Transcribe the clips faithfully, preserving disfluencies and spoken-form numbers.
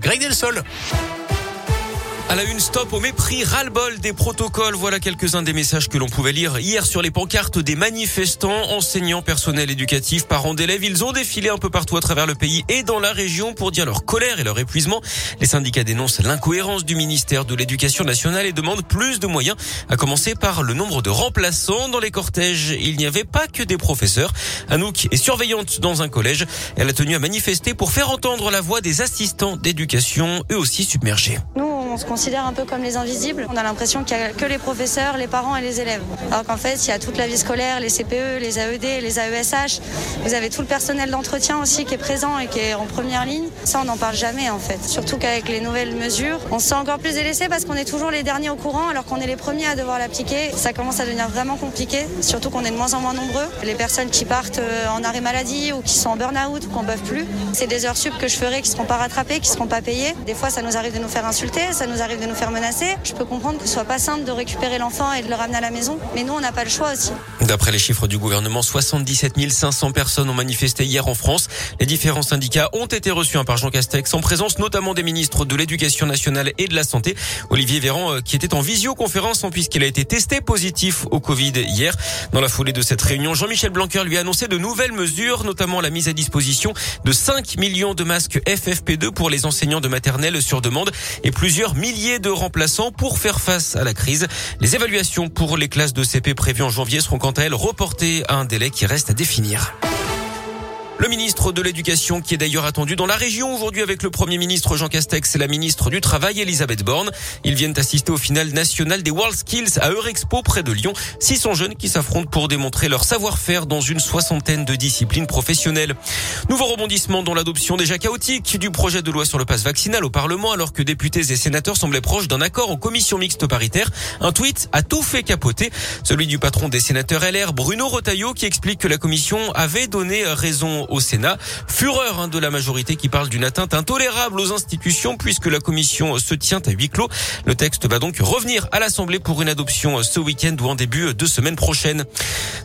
Greg Delsol. À la une, stop au mépris, ras-le-bol des protocoles. Voilà quelques-uns des messages que l'on pouvait lire hier sur les pancartes des manifestants, enseignants, personnels éducatifs, parents d'élèves. Ils ont défilé un peu partout à travers le pays et dans la région pour dire leur colère et leur épuisement. Les syndicats dénoncent l'incohérence du ministère de l'Éducation nationale et demandent plus de moyens, à commencer par le nombre de remplaçants dans les cortèges. Il n'y avait pas que des professeurs. Anouk est surveillante dans un collège. Elle a tenu à manifester pour faire entendre la voix des assistants d'éducation, eux aussi submergés. On se considère un peu comme les invisibles. On a l'impression qu'il n'y a que les professeurs, les parents et les élèves. Alors qu'en fait, il y a toute la vie scolaire, les C P E, les A E D, les A E S H. Vous avez tout le personnel d'entretien aussi qui est présent et qui est en première ligne. Ça, on n'en parle jamais en fait. Surtout qu'avec les nouvelles mesures, on se sent encore plus délaissé parce qu'on est toujours les derniers au courant alors qu'on est les premiers à devoir l'appliquer. Ça commence à devenir vraiment compliqué, surtout qu'on est de moins en moins nombreux. Les personnes qui partent en arrêt maladie ou qui sont en burn-out ou qu'on ne peuvent plus, c'est des heures sup que je ferai qui ne seront pas rattrapées, qui ne seront pas payées. Des fois, ça nous arrive de nous faire insulter. Ça Ça nous arrive de nous faire menacer. Je peux comprendre que ce soit pas simple de récupérer l'enfant et de le ramener à la maison, mais nous on n'a pas le choix aussi. D'après les chiffres du gouvernement, soixante-dix-sept mille cinq cents personnes ont manifesté hier en France. Les différents syndicats ont été reçus par Jean Castex en présence notamment des ministres de l'Éducation nationale et de la Santé. Olivier Véran qui était en visioconférence puisqu'il a été testé positif au Covid hier. Dans la foulée de cette réunion, Jean-Michel Blanquer lui a annoncé de nouvelles mesures, notamment la mise à disposition de cinq millions de masques F F P deux pour les enseignants de maternelle sur demande et plusieurs milliers de remplaçants pour faire face à la crise. Les évaluations pour les classes de C P prévues en janvier seront quant à elles reportées à un délai qui reste à définir. Le ministre de l'Éducation qui est d'ailleurs attendu dans la région aujourd'hui avec le Premier ministre Jean Castex et la ministre du Travail Elisabeth Borne. Ils viennent assister au final national des World Skills à Eurexpo près de Lyon. six cents jeunes qui s'affrontent pour démontrer leur savoir-faire dans une soixantaine de disciplines professionnelles. Nouveau rebondissement dans l'adoption déjà chaotique du projet de loi sur le pass vaccinal au Parlement alors que députés et sénateurs semblaient proches d'un accord en commission mixte paritaire. Un tweet a tout fait capoter. Celui du patron des sénateurs L R, Bruno Retailleau, qui explique que la commission avait donné raison au Sénat. Fureur de la majorité qui parle d'une atteinte intolérable aux institutions puisque la commission se tient à huis clos. Le texte va donc revenir à l'Assemblée pour une adoption ce week-end ou en début de semaine prochaine.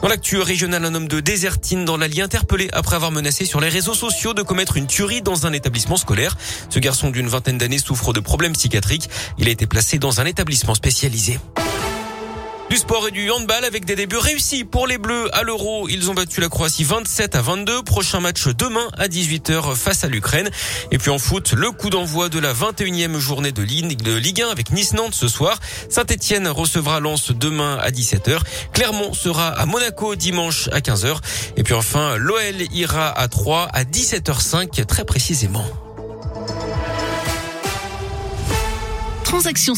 Dans l'actu régionale, un homme de Désertines dans l'Allier interpellé après avoir menacé sur les réseaux sociaux de commettre une tuerie dans un établissement scolaire. Ce garçon d'une vingtaine d'années souffre de problèmes psychiatriques. Il a été placé dans un établissement spécialisé. Du sport et du handball avec des débuts réussis pour les Bleus à l'Euro. Ils ont battu la Croatie vingt-sept à vingt-deux. Prochain match demain à dix-huit heures face à l'Ukraine. Et puis en foot, le coup d'envoi de la vingt et unième journée de Ligue un avec Nice-Nantes ce soir. Saint-Etienne recevra Lens demain à dix-sept heures. Clermont sera à Monaco dimanche à quinze heures. Et puis enfin, l'O L ira à Troyes à dix-sept heures cinq très précisément. Transaction